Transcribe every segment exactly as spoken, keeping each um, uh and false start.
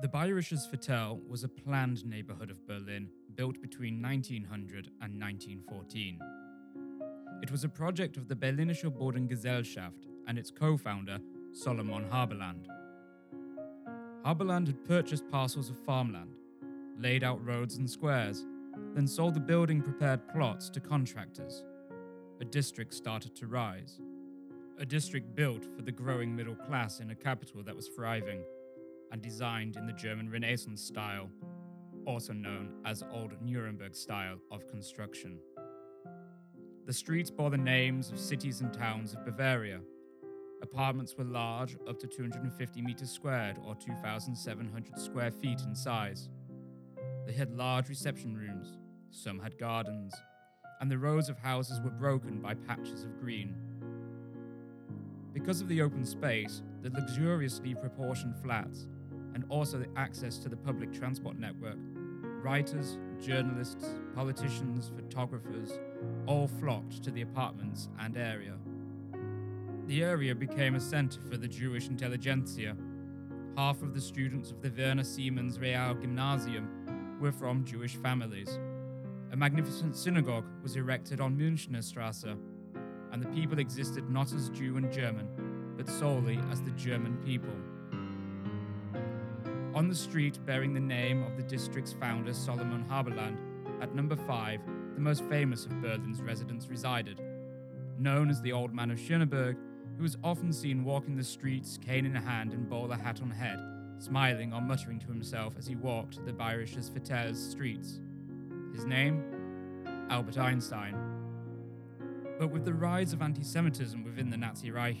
The Bayerisches Viertel was a planned neighborhood of Berlin built between nineteen hundred and nineteen fourteen. It was a project of the Berlinische Bodengesellschaft and its co-founder, Solomon Haberland. Haberland had purchased parcels of farmland, laid out roads and squares, then sold the building-prepared plots to contractors. A district started to rise. A district built for the growing middle class in a capital that was thriving, and designed in the German Renaissance style, also known as Old Nuremberg style of construction. The streets bore the names of cities and towns of Bavaria. Apartments were large, up to two hundred fifty meters squared or two thousand seven hundred square feet in size. They had large reception rooms, some had gardens, and the rows of houses were broken by patches of green. Because of the open space, the luxuriously proportioned flats, and also the access to the public transport network, writers, journalists, politicians, photographers, all flocked to the apartments and area. The area became a center for the Jewish intelligentsia. Half of the students of the Werner Siemens Real Gymnasium were from Jewish families. A magnificent synagogue was erected on Münchener Straße, and the people existed not as Jew and German, but solely as the German people. On the street bearing the name of the district's founder, Solomon Haberland, at number five, the most famous of Berlin's residents resided. Known as the Old Man of Schöneberg, he was often seen walking the streets, cane in hand and bowler hat on head, smiling or muttering to himself as he walked the Bayerisches Viertel's streets. His name? Albert Einstein. But with the rise of anti-Semitism within the Nazi Reich,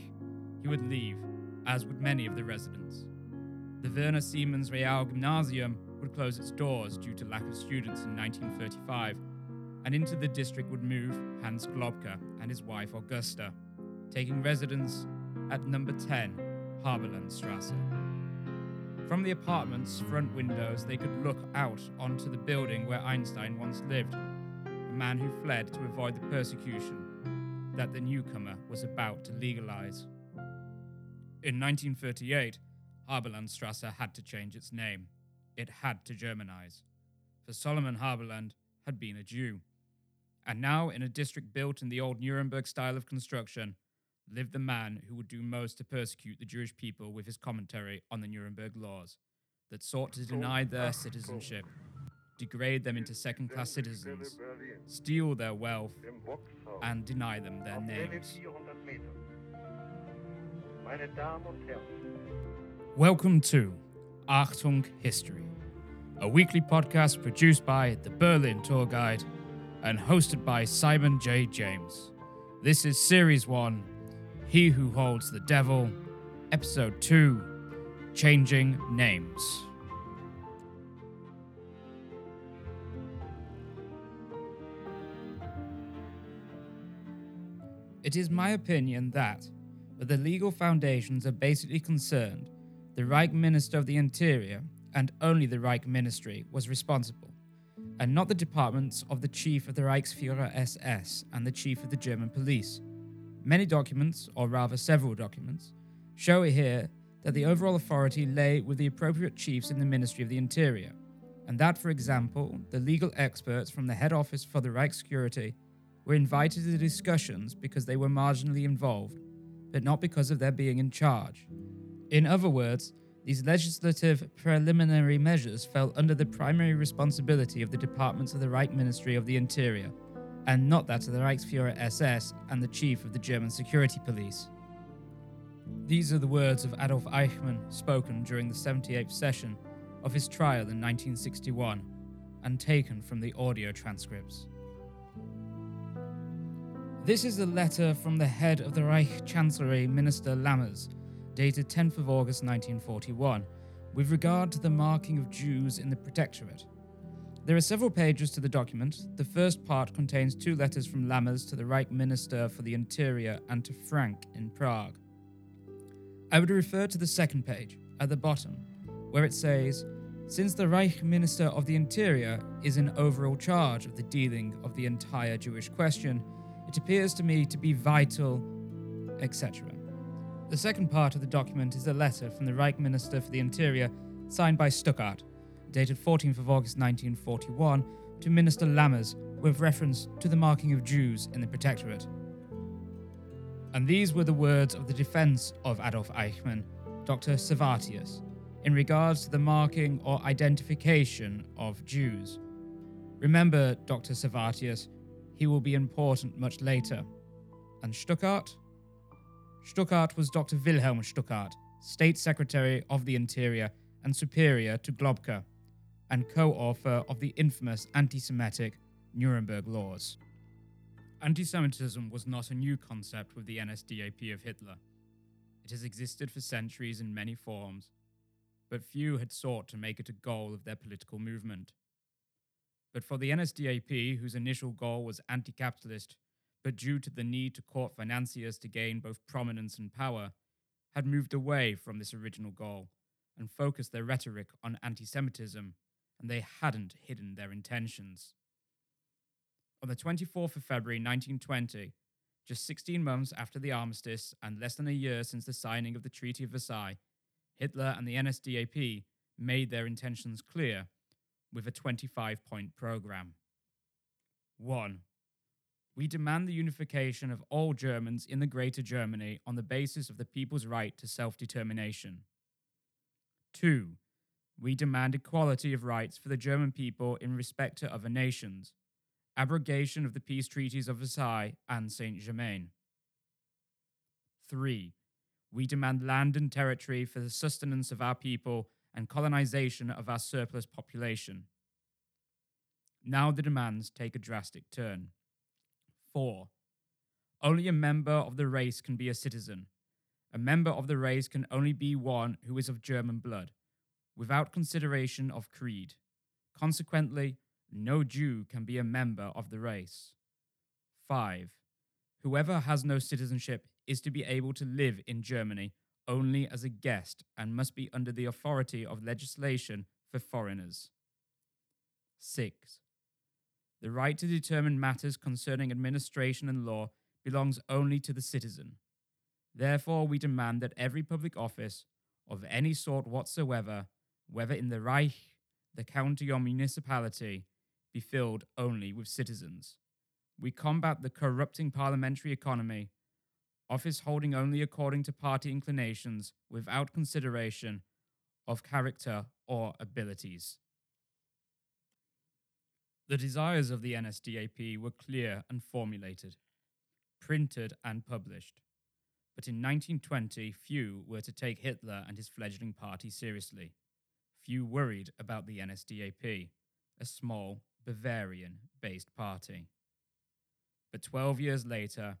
he would leave, as would many of the residents. The Werner Siemens Real Gymnasium would close its doors due to lack of students in nineteen thirty-five, and into the district would move Hans Globke and his wife Augusta, taking residence at number ten, Haberlandstrasse. From the apartment's front windows, they could look out onto the building where Einstein once lived, a man who fled to avoid the persecution that the newcomer was about to legalize. In nineteen thirty-eight, Haberlandstrasse had to change its name. It had to Germanize, for Solomon Haberland had been a Jew. And now, in a district built in the old Nuremberg style of construction, lived the man who would do most to persecute the Jewish people with his commentary on the Nuremberg laws that sought to deny their citizenship, degrade them into second-class citizens, steal their wealth, and deny them their names. Welcome to Achtung History, a weekly podcast produced by the Berlin Tour Guide and hosted by Simon J. James. This is Series one, He Who Holds the Devil, Episode two, Changing Names. It is my opinion that, but the legal foundations are basically concerned, the Reich Minister of the Interior, and only the Reich Ministry, was responsible, and not the departments of the Chief of the Reichsführer S S and the Chief of the German Police. Many documents, or rather several documents, show here that the overall authority lay with the appropriate chiefs in the Ministry of the Interior, and that, for example, the legal experts from the head office for the Reichscurity were invited to the discussions because they were marginally involved, but not because of their being in charge. In other words, these legislative preliminary measures fell under the primary responsibility of the departments of the Reich Ministry of the Interior, and not that of the Reichsführer S S and the Chief of the German Security Police. These are the words of Adolf Eichmann spoken during the seventy-eighth session of his trial in nineteen sixty-one, and taken from the audio transcripts. This is a letter from the head of the Reich Chancellery, Minister Lammers, dated tenth of August nineteen forty-one, with regard to the marking of Jews in the Protectorate. There are several pages to the document. The first part contains two letters from Lammers to the Reich Minister for the Interior and to Frank in Prague. I would refer to the second page, at the bottom, where it says, "Since the Reich Minister of the Interior is in overall charge of the dealing of the entire Jewish question, it appears to me to be vital," et cetera. The second part of the document is a letter from the Reich Minister for the Interior signed by Stuckart, dated fourteenth of August nineteen forty-one, to Minister Lammers with reference to the marking of Jews in the Protectorate. And these were the words of the defense of Adolf Eichmann, Dr Servatius, in regards to the marking or identification of Jews. Remember, Dr Servatius, he will be important much later. And Stuckart? Stuckart was Dr Wilhelm Stuckart, State Secretary of the Interior and superior to Globke, and co-author of the infamous anti-Semitic Nuremberg laws. Anti-Semitism was not a new concept with the N S D A P of Hitler. It has existed for centuries in many forms, but few had sought to make it a goal of their political movement. But for the N S D A P, whose initial goal was anti-capitalist, but due to the need to court financiers to gain both prominence and power, had moved away from this original goal and focused their rhetoric on anti-Semitism, and they hadn't hidden their intentions. On the twenty-fourth of February nineteen twenty, just sixteen months after the armistice and less than a year since the signing of the Treaty of Versailles, Hitler and the N S D A P made their intentions clear with a twenty-five point program. one. We demand the unification of all Germans in the Greater Germany on the basis of the people's right to self-determination. two. We demand equality of rights for the German people in respect to other nations, abrogation of the peace treaties of Versailles and Saint-Germain. three. We demand land and territory for the sustenance of our people and colonization of our surplus population. Now the demands take a drastic turn. four. Only a member of the race can be a citizen. A member of the race can only be one who is of German blood, without consideration of creed. Consequently, no Jew can be a member of the race. five. Whoever has no citizenship is to be able to live in Germany only as a guest and must be under the authority of legislation for foreigners. six. The right to determine matters concerning administration and law belongs only to the citizen. Therefore, we demand that every public office, of any sort whatsoever, whether in the Reich, the county or municipality, be filled only with citizens. We combat the corrupting parliamentary economy, office holding only according to party inclinations, without consideration of character or abilities. The desires of the N S D A P were clear and formulated, printed and published. But in nineteen twenty, few were to take Hitler and his fledgling party seriously. Few worried about the N S D A P, a small, Bavarian-based party. But twelve years later,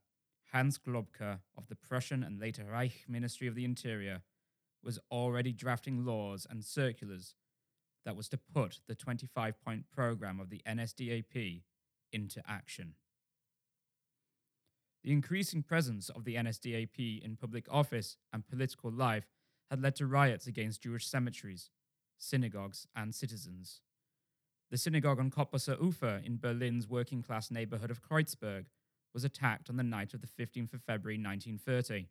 Hans Globke of the Prussian and later Reich Ministry of the Interior was already drafting laws and circulars that was to put the twenty-five point program of the N S D A P into action. The increasing presence of the N S D A P in public office and political life had led to riots against Jewish cemeteries, synagogues, and citizens. The synagogue on Kottbusser Ufer in Berlin's working-class neighborhood of Kreuzberg was attacked on the night of the fifteenth of February nineteen thirty.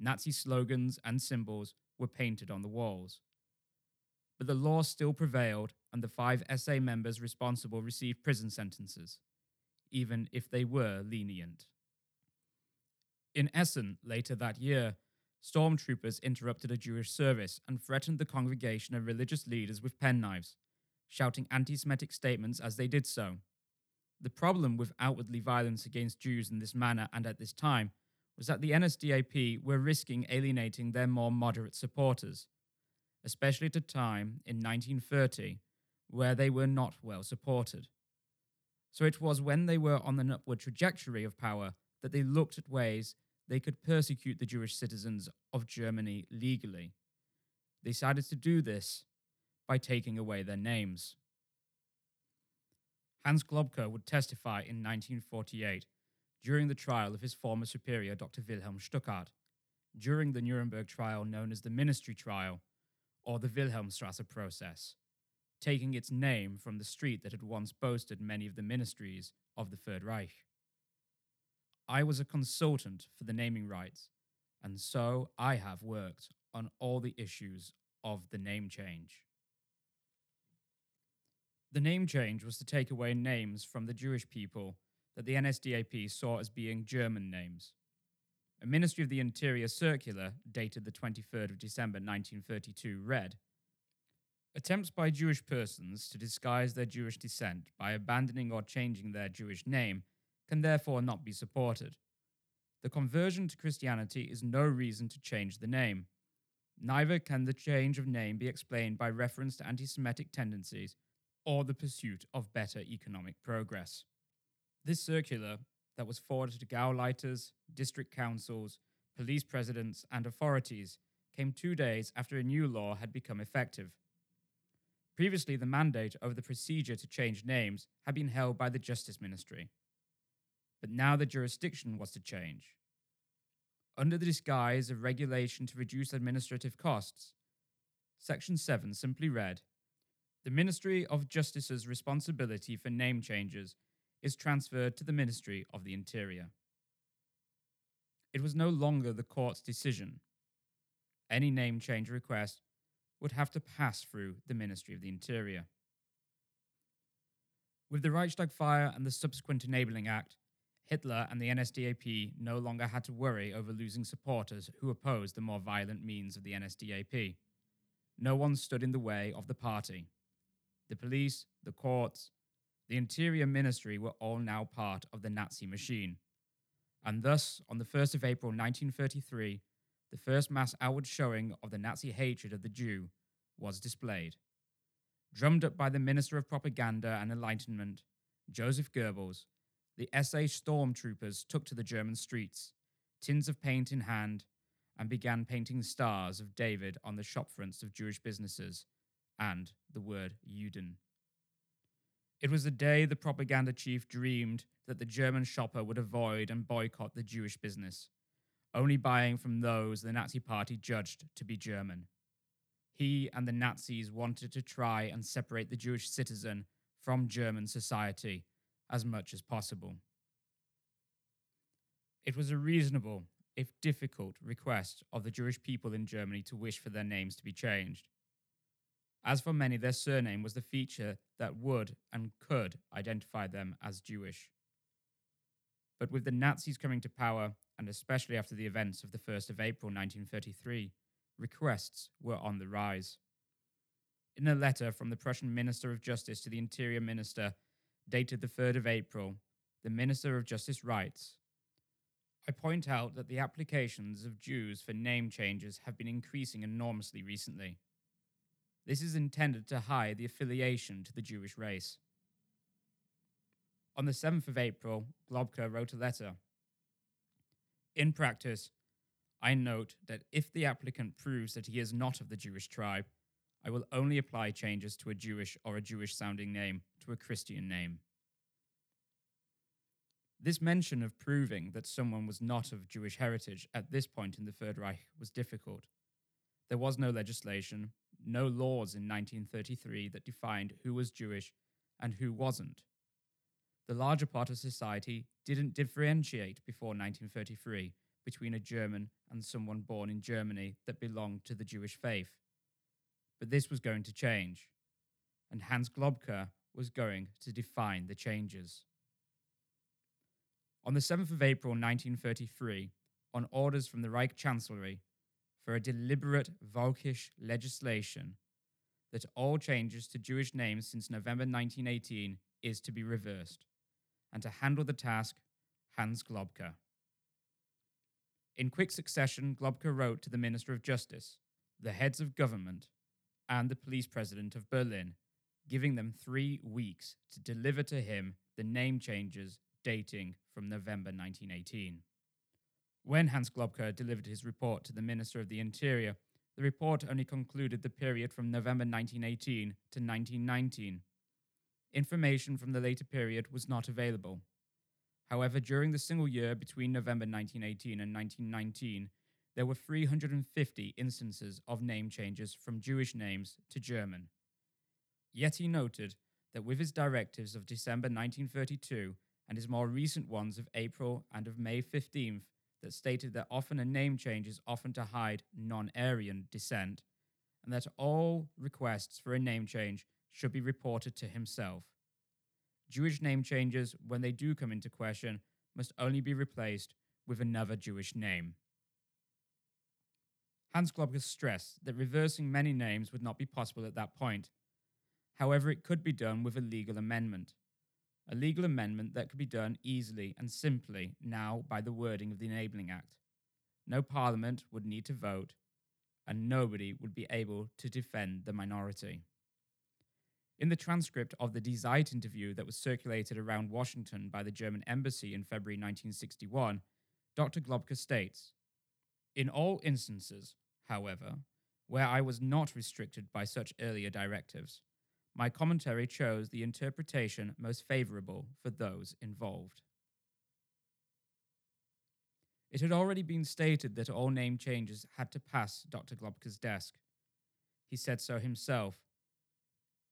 Nazi slogans and symbols were painted on the walls. But the law still prevailed, and the five S A members responsible received prison sentences, even if they were lenient. In Essen, later that year, stormtroopers interrupted a Jewish service and threatened the congregation of religious leaders with penknives, shouting anti-Semitic statements as they did so. The problem with outwardly violence against Jews in this manner and at this time was that the N S D A P were risking alienating their more moderate supporters, especially at a time in nineteen thirty where they were not well supported. So it was when they were on an upward trajectory of power that they looked at ways they could persecute the Jewish citizens of Germany legally. They decided to do this by taking away their names. Hans Globke would testify in nineteen forty-eight during the trial of his former superior, Doctor Wilhelm Stuckart, during the Nuremberg trial known as the Ministry Trial or the Wilhelmstrasse process, taking its name from the street that had once boasted many of the ministries of the Third Reich. I was a consultant for the naming rights, and so I have worked on all the issues of the name change. The name change was to take away names from the Jewish people that the N S D A P saw as being German names. A Ministry of the Interior circular, dated the twenty-third of December nineteen thirty-two, read, "Attempts by Jewish persons to disguise their Jewish descent by abandoning or changing their Jewish name can therefore not be supported. The conversion to Christianity is no reason to change the name. Neither can the change of name be explained by reference to anti-Semitic tendencies or the pursuit of better economic progress." This circular, that was forwarded to Gauleiters, district councils, police presidents, and authorities, came two days after a new law had become effective. Previously, the mandate over the procedure to change names had been held by the Justice Ministry. But now the jurisdiction was to change. Under the disguise of regulation to reduce administrative costs, Section seven simply read, "The Ministry of Justice's responsibility for name changes is transferred to the Ministry of the Interior." It was no longer the court's decision. Any name change request would have to pass through the Ministry of the Interior. With the Reichstag fire and the subsequent Enabling Act, Hitler and the N S D A P no longer had to worry over losing supporters who opposed the more violent means of the N S D A P. No one stood in the way of the party. The police, the courts, the Interior Ministry were all now part of the Nazi machine. And thus, on the first of April nineteen thirty-three, the first mass outward showing of the Nazi hatred of the Jew was displayed. Drummed up by the Minister of Propaganda and Enlightenment, Joseph Goebbels, the S H stormtroopers took to the German streets, tins of paint in hand, and began painting stars of David on the shopfronts of Jewish businesses and the word Juden. It was the day the propaganda chief dreamed that the German shopper would avoid and boycott the Jewish business, only buying from those the Nazi party judged to be German. He and the Nazis wanted to try and separate the Jewish citizen from German society as much as possible. It was a reasonable, if difficult, request of the Jewish people in Germany to wish for their names to be changed. As for many, their surname was the feature that would and could identify them as Jewish. But with the Nazis coming to power, and especially after the events of the first of April nineteen thirty-three, requests were on the rise. In a letter from the Prussian Minister of Justice to the Interior Minister, dated the third of April, the Minister of Justice writes, "I point out that the applications of Jews for name changes have been increasing enormously recently. This is intended to hide the affiliation to the Jewish race." On the seventh of April, Globke wrote a letter. "In practice, I note that if the applicant proves that he is not of the Jewish tribe, I will only apply changes to a Jewish or a Jewish-sounding name to a Christian name." This mention of proving that someone was not of Jewish heritage at this point in the Third Reich was difficult. There was no legislation, no laws in nineteen thirty-three that defined who was Jewish and who wasn't. The larger part of society didn't differentiate before nineteen thirty-three between a German and someone born in Germany that belonged to the Jewish faith. But this was going to change, and Hans Globke was going to define the changes. On the seventh of April nineteen thirty-three, on orders from the Reich Chancellery, for a deliberate Völkisch legislation that all changes to Jewish names since November nineteen eighteen is to be reversed, and to handle the task, Hans Globke. In quick succession, Globke wrote to the Minister of Justice, the heads of government, and the police president of Berlin, giving them three weeks to deliver to him the name changes dating from November nineteen eighteen. When Hans Globke delivered his report to the Minister of the Interior, the report only concluded the period from November nineteen eighteen to nineteen nineteen. Information from the later period was not available. However, during the single year between November nineteen eighteen and nineteen nineteen, there were three hundred fifty instances of name changes from Jewish names to German. Yet he noted that with his directives of December nineteen thirty-two and his more recent ones of April and of May fifteenth that stated that often a name change is often to hide non-Aryan descent, and that all requests for a name change should be reported to himself. Jewish name changes, when they do come into question, must only be replaced with another Jewish name. Hans Globke stressed that reversing many names would not be possible at that point. However, it could be done with a legal amendment. A legal amendment that could be done easily and simply now by the wording of the Enabling Act. No parliament would need to vote, and nobody would be able to defend the minority. In the transcript of the Die Zeit interview that was circulated around Washington by the German embassy in February nineteen sixty-one, Doctor Globke states, "In all instances, however, where I was not restricted by such earlier directives, my commentary chose the interpretation most favorable for those involved." It had already been stated that all name changes had to pass Doctor Globke's desk. He said so himself.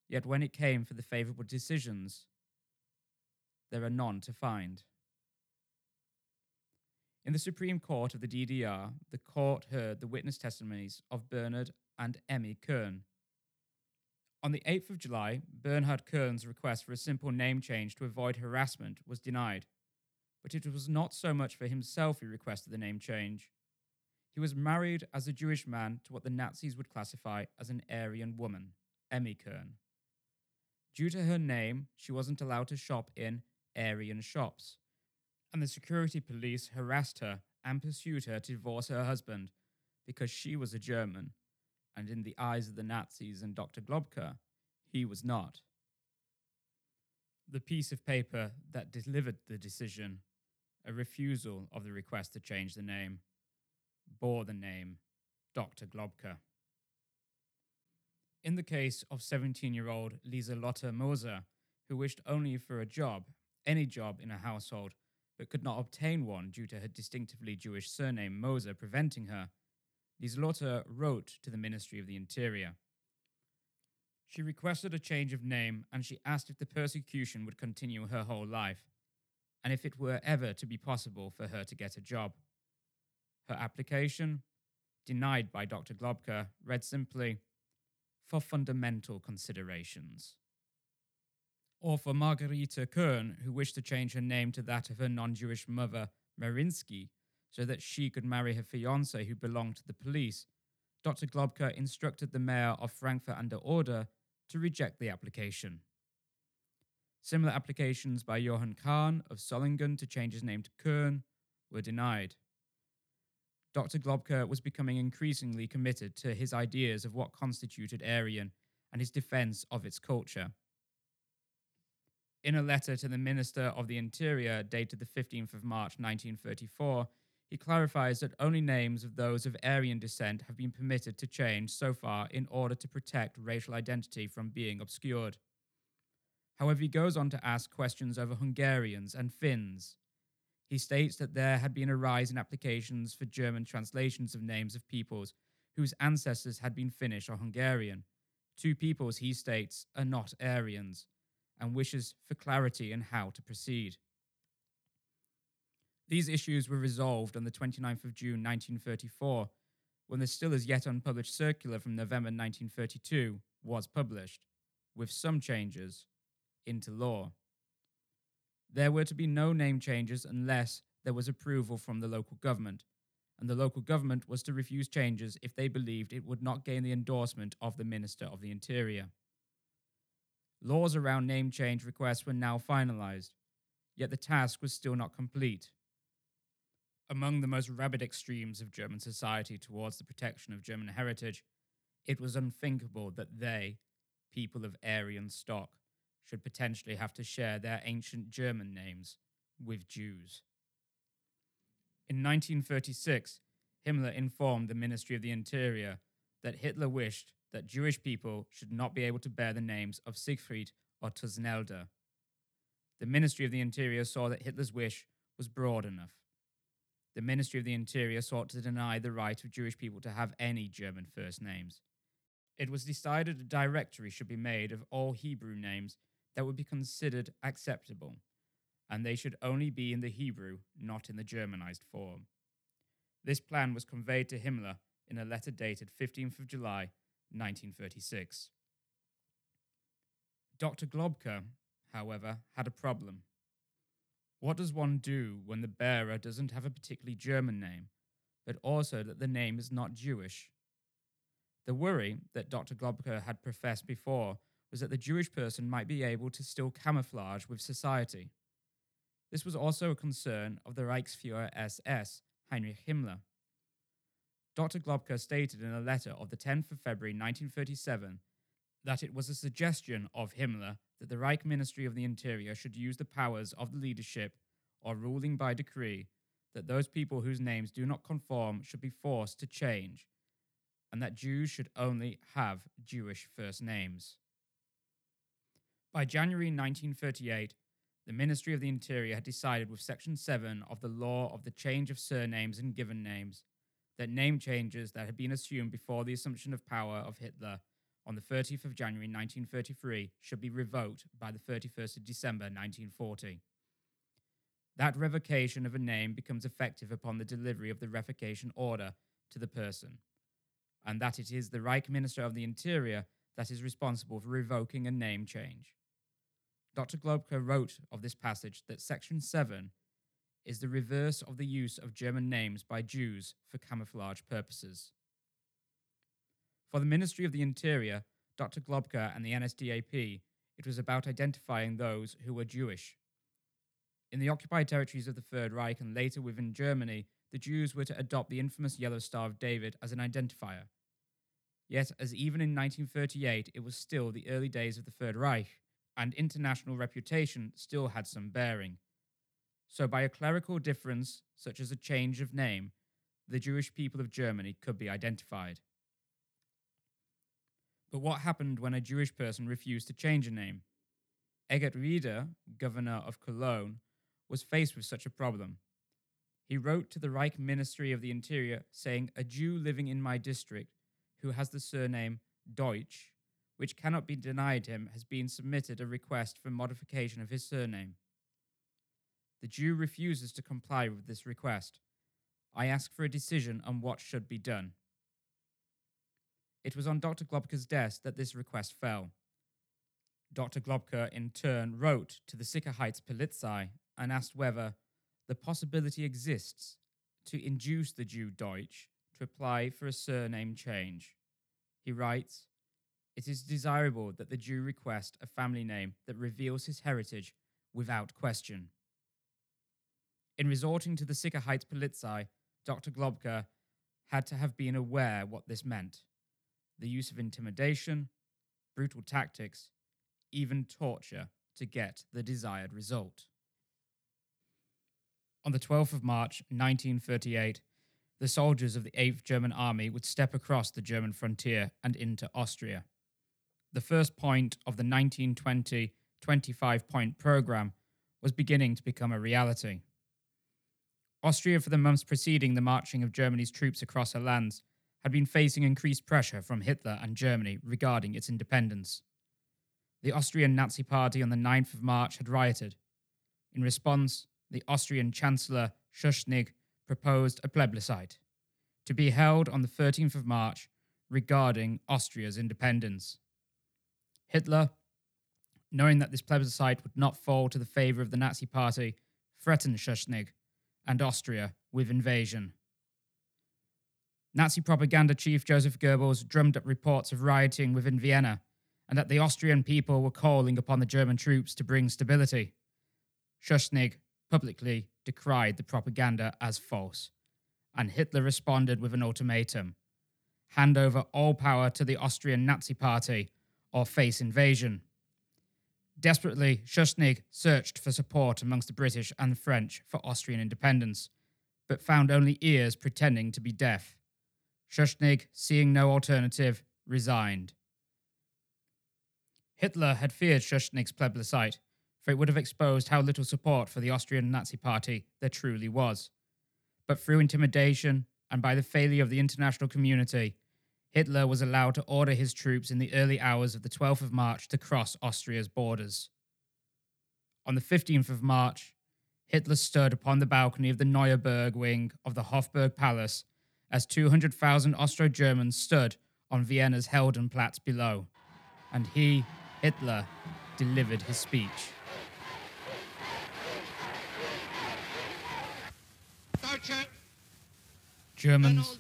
Yet when it came for the favorable decisions, there are none to find. In the Supreme Court of the D D R, the court heard the witness testimonies of Bernhard and Emmy Kern. On the eighth of July, Bernhard Kern's request for a simple name change to avoid harassment was denied. But it was not so much for himself he requested the name change. He was married as a Jewish man to what the Nazis would classify as an Aryan woman, Emmy Kern. Due to her name, she wasn't allowed to shop in Aryan shops, and the security police harassed her and pursued her to divorce her husband because she was a German, and in the eyes of the Nazis and Doctor Globke, he was not. The piece of paper that delivered the decision, a refusal of the request to change the name, bore the name Doctor Globke. In the case of seventeen-year-old Lisa Lotte Moser, who wished only for a job, any job in her household, but could not obtain one due to her distinctively Jewish surname Moser preventing her, Lieselotte wrote to the Ministry of the Interior. She requested a change of name, and she asked if the persecution would continue her whole life, and if it were ever to be possible for her to get a job. Her application, denied by Doctor Globke, read simply, "For fundamental considerations." Or for Margarita Kern, who wished to change her name to that of her non-Jewish mother, Marinsky, so that she could marry her fiancé who belonged to the police, Doctor Globke instructed the mayor of Frankfurt an der Oder to reject the application. Similar applications by Johann Kahn of Solingen to change his name to Kern were denied. Doctor Globke was becoming increasingly committed to his ideas of what constituted Aryan and his defense of its culture. In a letter to the Minister of the Interior dated the fifteenth of March nineteen thirty-four, he clarifies that only names of those of Aryan descent have been permitted to change so far in order to protect racial identity from being obscured. However, he goes on to ask questions over Hungarians and Finns. He states that there had been a rise in applications for German translations of names of peoples whose ancestors had been Finnish or Hungarian. Two peoples, he states, are not Aryans, and wishes for clarity in how to proceed. These issues were resolved on the twenty-ninth of June nineteen thirty-four, when the still as yet unpublished circular from November nineteen thirty-two was published, with some changes, into law. There were to be no name changes unless there was approval from the local government, and the local government was to refuse changes if they believed it would not gain the endorsement of the Minister of the Interior. Laws around name change requests were now finalized, yet the task was still not complete. Among the most rabid extremes of German society towards the protection of German heritage, it was unthinkable that they, people of Aryan stock, should potentially have to share their ancient German names with Jews. In nineteen thirty-six, Himmler informed the Ministry of the Interior that Hitler wished that Jewish people should not be able to bear the names of Siegfried or Tusnelda. The Ministry of the Interior saw that Hitler's wish was broad enough. The Ministry of the Interior sought to deny the right of Jewish people to have any German first names. It was decided a directory should be made of all Hebrew names that would be considered acceptable, and they should only be in the Hebrew, not in the Germanized form. This plan was conveyed to Himmler in a letter dated fifteenth of July, nineteen thirty-six. Doctor Globke, however, had a problem. What does one do when the bearer doesn't have a particularly German name, but also that the name is not Jewish? The worry that Doctor Globke had professed before was that the Jewish person might be able to still camouflage with society. This was also a concern of the Reichsführer S S, Heinrich Himmler. Doctor Globke stated in a letter of the tenth of February nineteen thirty-seven that it was a suggestion of Himmler that the Reich Ministry of the Interior should use the powers of the leadership or ruling by decree that those people whose names do not conform should be forced to change, and that Jews should only have Jewish first names. By January nineteen thirty-eight, the Ministry of the Interior had decided with Section seven of the Law of the Change of Surnames and Given Names that name changes that had been assumed before the assumption of power of Hitler on the thirtieth of January nineteen thirty-three should be revoked by the thirty-first of December nineteen forty. That revocation of a name becomes effective upon the delivery of the revocation order to the person, and that it is the Reich Minister of the Interior that is responsible for revoking a name change. Doctor Globke wrote of this passage that Section seven is the reverse of the use of German names by Jews for camouflage purposes. For the Ministry of the Interior, Doctor Globke and the N S D A P, it was about identifying those who were Jewish. In the occupied territories of the Third Reich and later within Germany, the Jews were to adopt the infamous Yellow Star of David as an identifier. Yet, as even in nineteen thirty-eight, it was still the early days of the Third Reich, and international reputation still had some bearing. So by a clerical difference, such as a change of name, the Jewish people of Germany could be identified. But what happened when a Jewish person refused to change a name? Egert Rieder, governor of Cologne, was faced with such a problem. He wrote to the Reich Ministry of the Interior saying, "A Jew living in my district who has the surname Deutsch, which cannot be denied him, has been submitted a request for modification of his surname. The Jew refuses to comply with this request. I ask for a decision on what should be done." It was on Doctor Globke's desk that this request fell. Doctor Globke, in turn, wrote to the Sicherheitspolizei and asked whether the possibility exists to induce the Jew Deutsch to apply for a surname change. He writes, "It is desirable that the Jew request a family name that reveals his heritage without question." In resorting to the Sicherheitspolizei, Doctor Globke had to have been aware what this meant. The use of intimidation, brutal tactics, even torture to get the desired result. On the twelfth of March nineteen thirty-eight, the soldiers of the eighth German Army would step across the German frontier and into Austria. The first point of the nineteen twenty twenty-five point program was beginning to become a reality. Austria, for the months preceding the marching of Germany's troops across her lands, had been facing increased pressure from Hitler and Germany regarding its independence. The Austrian Nazi Party on the ninth of March had rioted. In response, the Austrian Chancellor Schuschnigg proposed a plebiscite to be held on the thirteenth of March regarding Austria's independence. Hitler, knowing that this plebiscite would not fall to the favour of the Nazi Party, threatened Schuschnigg and Austria with invasion. Nazi propaganda chief Joseph Goebbels drummed up reports of rioting within Vienna and that the Austrian people were calling upon the German troops to bring stability. Schuschnigg publicly decried the propaganda as false, and Hitler responded with an ultimatum: hand over all power to the Austrian Nazi Party or face invasion. Desperately, Schuschnigg searched for support amongst the British and the French for Austrian independence, but found only ears pretending to be deaf. Schuschnigg, seeing no alternative, resigned. Hitler had feared Schuschnigg's plebiscite, for it would have exposed how little support for the Austrian Nazi Party there truly was. But through intimidation and by the failure of the international community, Hitler was allowed to order his troops in the early hours of the twelfth of March to cross Austria's borders. On the fifteenth of March, Hitler stood upon the balcony of the Neuerberg wing of the Hofburg Palace as two hundred thousand Austro-Germans stood on Vienna's Heldenplatz below, and he, Hitler, delivered his speech. Germans,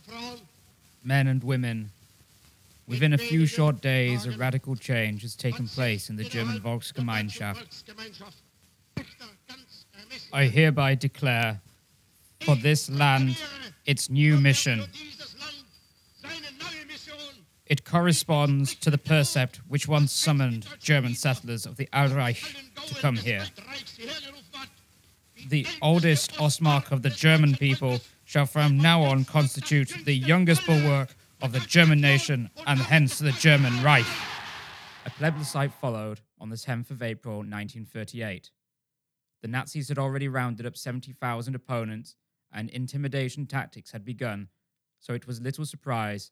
men and women, within a few short days, a radical change has taken place in the German Volksgemeinschaft. I hereby declare for this land its new mission. It corresponds to the precept which once summoned German settlers of the Altreich to come here. The oldest Ostmark of the German people shall from now on constitute the youngest bulwark of the German nation and hence the German Reich. A plebiscite followed on the tenth of April nineteen thirty-eight. The Nazis had already rounded up seventy thousand opponents and intimidation tactics had begun, so it was little surprise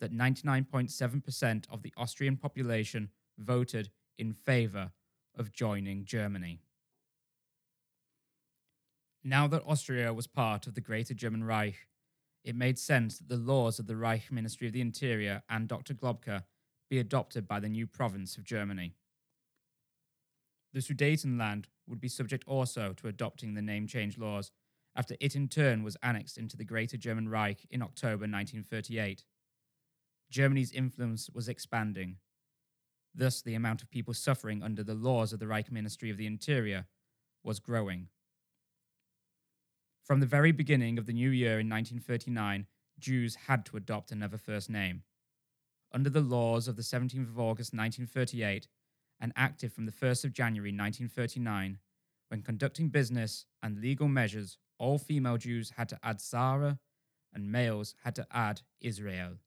that ninety-nine point seven percent of the Austrian population voted in favour of joining Germany. Now that Austria was part of the Greater German Reich, it made sense that the laws of the Reich Ministry of the Interior and Doctor Globke be adopted by the new province of Germany. The Sudetenland would be subject also to adopting the name change laws after it in turn was annexed into the Greater German Reich in October nineteen thirty-eight. Germany's influence was expanding. Thus, the amount of people suffering under the laws of the Reich Ministry of the Interior was growing. From the very beginning of the new year in nineteen thirty-nine, Jews had to adopt another first name. Under the laws of the seventeenth of August nineteen thirty-eight, and active from the first of January nineteen thirty-nine, when conducting business and legal measures, all female Jews had to add Sarah, and males had to add Israel.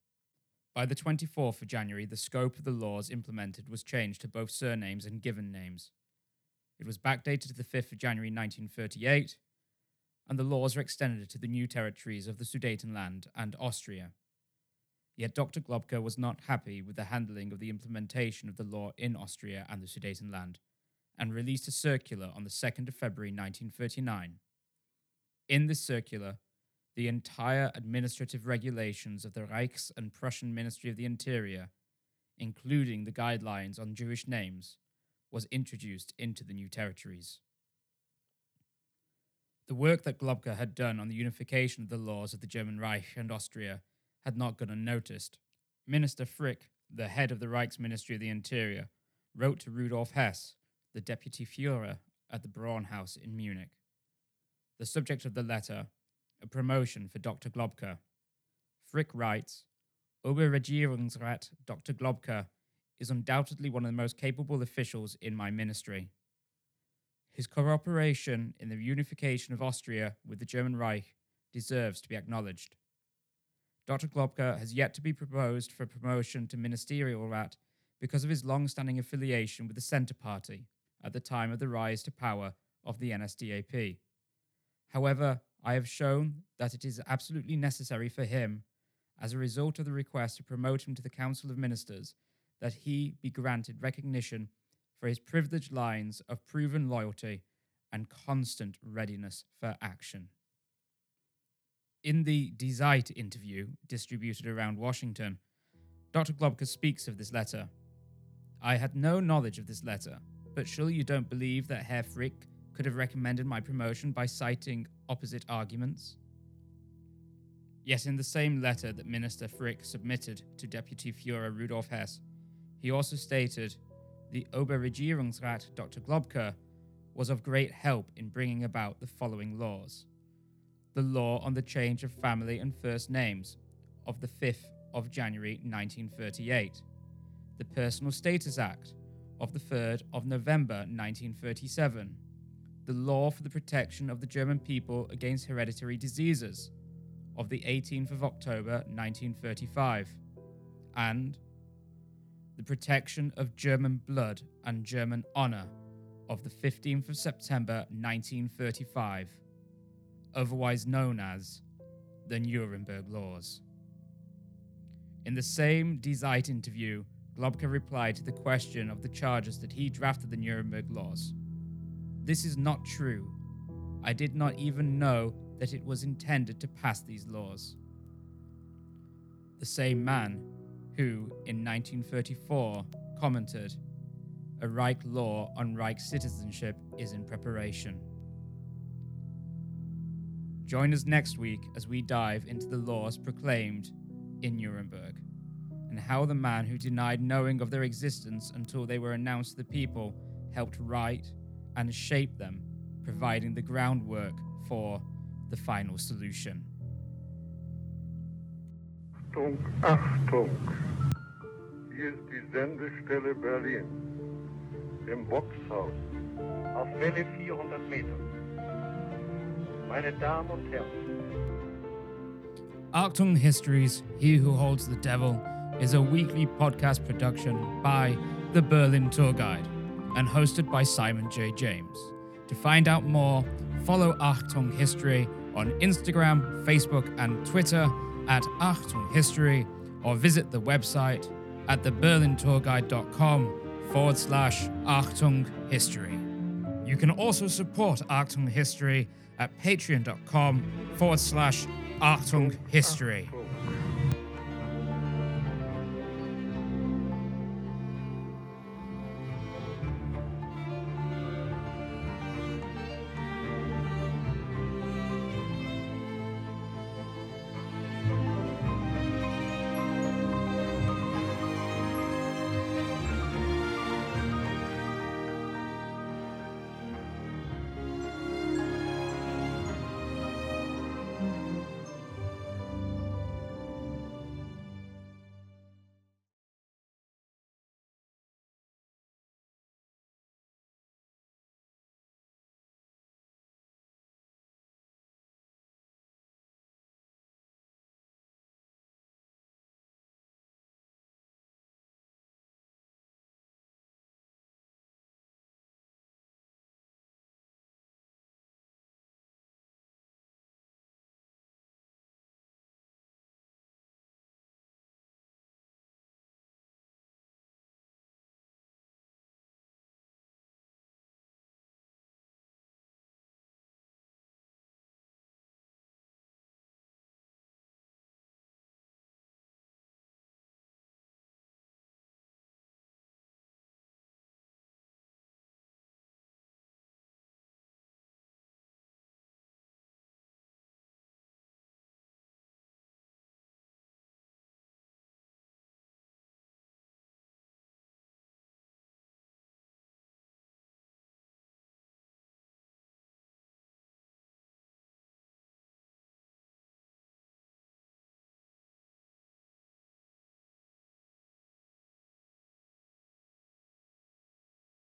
By the twenty-fourth of January, the scope of the laws implemented was changed to both surnames and given names. It was backdated to the fifth of January nineteen thirty-eight, and the laws were extended to the new territories of the Sudetenland and Austria. Yet Doctor Globke was not happy with the handling of the implementation of the law in Austria and the Sudetenland, and released a circular on the second of February nineteen thirty-nine. In this circular, the entire administrative regulations of the Reichs and Prussian Ministry of the Interior, including the guidelines on Jewish names, was introduced into the new territories. The work that Globke had done on the unification of the laws of the German Reich and Austria had not gone unnoticed. Minister Frick, the head of the Reich's Ministry of the Interior, wrote to Rudolf Hess, the Deputy Führer at the Braunhaus in Munich. The subject of the letter, a promotion for Doctor Globke. Frick writes, Oberregierungsrat Doctor Globke is undoubtedly one of the most capable officials in my ministry. His cooperation in the unification of Austria with the German Reich deserves to be acknowledged. Doctor Globke has yet to be proposed for promotion to ministerial rat because of his long-standing affiliation with the Centre Party at the time of the rise to power of the N S D A P. However, I have shown that it is absolutely necessary for him, as a result of the request to promote him to the Council of Ministers, that he be granted recognition for his privileged lines of proven loyalty and constant readiness for action. In the Die Zeit interview, distributed around Washington, Doctor Globke speaks of this letter. I had no knowledge of this letter, but surely you don't believe that Herr Frick could have recommended my promotion by citing opposite arguments? Yet in the same letter that Minister Frick submitted to Deputy Führer Rudolf Hess, he also stated, the Oberregierungsrat Doctor Globke was of great help in bringing about the following laws. The law on the change of family and first names of the fifth of January nineteen thirty-eight. The Personal Status Act of the third of November nineteen thirty-seven. The law for the protection of the German people against hereditary diseases of the eighteenth of October nineteen thirty-five. And the protection of German blood and German honour of the fifteenth of September nineteen thirty-five, otherwise known as the Nuremberg Laws. In the same Die Zeit interview, Globke replied to the question of the charges that he drafted the Nuremberg Laws. This is not true. I did not even know that it was intended to pass these laws. The same man who, in nineteen thirty-four, commented, a Reich law on Reich citizenship is in preparation. Join us next week as we dive into the laws proclaimed in Nuremberg, and how the man who denied knowing of their existence until they were announced to the people helped write and shape them, providing the groundwork for the final solution. Achtung, Achtung! Hier ist die Sendestelle Berlin, im Boxhaus, auf Welle vierhundert Meter. Meine Damen und Herren. Achtung Histories, He Who Holds the Devil, is a weekly podcast production by The Berlin Tour Guide and hosted by Simon J. James. To find out more, follow Achtung History on Instagram, Facebook, and Twitter at Achtung History, or visit the website at theberlintourguide.com forward slash Achtung History. You can also support Achtung History at patreon.com forward slash Achtung History.